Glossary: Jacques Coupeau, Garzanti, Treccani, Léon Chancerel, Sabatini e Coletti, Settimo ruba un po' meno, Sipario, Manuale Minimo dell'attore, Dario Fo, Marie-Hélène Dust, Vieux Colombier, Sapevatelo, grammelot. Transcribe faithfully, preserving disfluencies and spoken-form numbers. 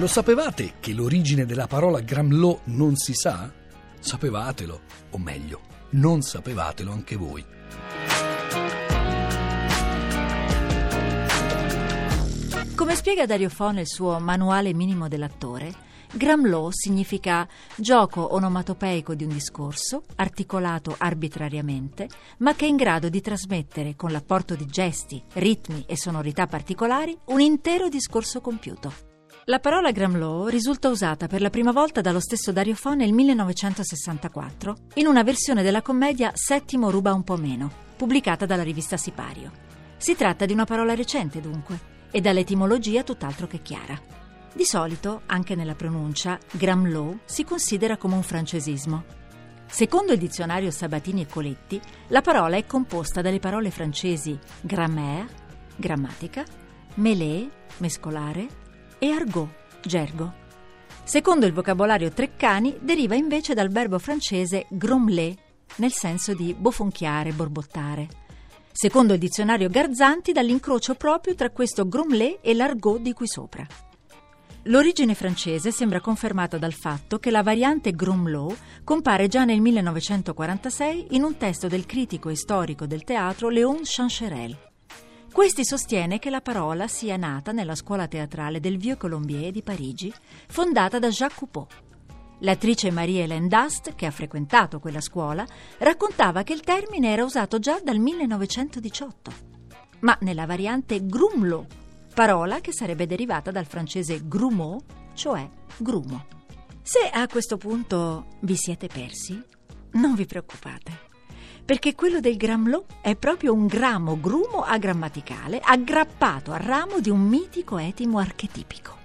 Lo sapevate che l'origine della parola grammelot non si sa? Sapevatelo, o meglio, non sapevatelo anche voi. Come spiega Dario Fo nel suo Manuale Minimo dell'attore, grammelot significa gioco onomatopeico di un discorso, articolato arbitrariamente, ma che è in grado di trasmettere, con l'apporto di gesti, ritmi e sonorità particolari, un intero discorso compiuto. La parola grammelot risulta usata per la prima volta dallo stesso Dario Fo nel millenovecentosessantaquattro in una versione della commedia Settimo ruba un po' meno, pubblicata dalla rivista Sipario. Si tratta di una parola recente, dunque, e dall'etimologia tutt'altro che chiara. Di solito, anche nella pronuncia, grammelot si considera come un francesismo. Secondo il dizionario Sabatini e Coletti, la parola è composta dalle parole francesi grammaire, grammatica, mêlée, mescolare, e argot, gergo. Secondo il vocabolario Treccani, deriva invece dal verbo francese grommeler, nel senso di bofonchiare, borbottare. Secondo il dizionario Garzanti, dall'incrocio proprio tra questo grommeler e l'argot di qui sopra. L'origine francese sembra confermata dal fatto che la variante grammelot compare già nel millenovecentoquarantasei in un testo del critico e storico del teatro Léon Chancerel. Questi sostiene che la parola sia nata nella scuola teatrale del Vieux Colombier di Parigi, fondata da Jacques Coupeau. L'attrice Marie-Hélène Dust, che ha frequentato quella scuola, raccontava che il termine era usato già dal millenovecentodiciotto, ma nella variante grumlo, parola che sarebbe derivata dal francese grumeau, cioè grumo. Se a questo punto vi siete persi, non vi preoccupate, perché quello del grammelot è proprio un gramo grumo agrammaticale aggrappato al ramo di un mitico etimo archetipico.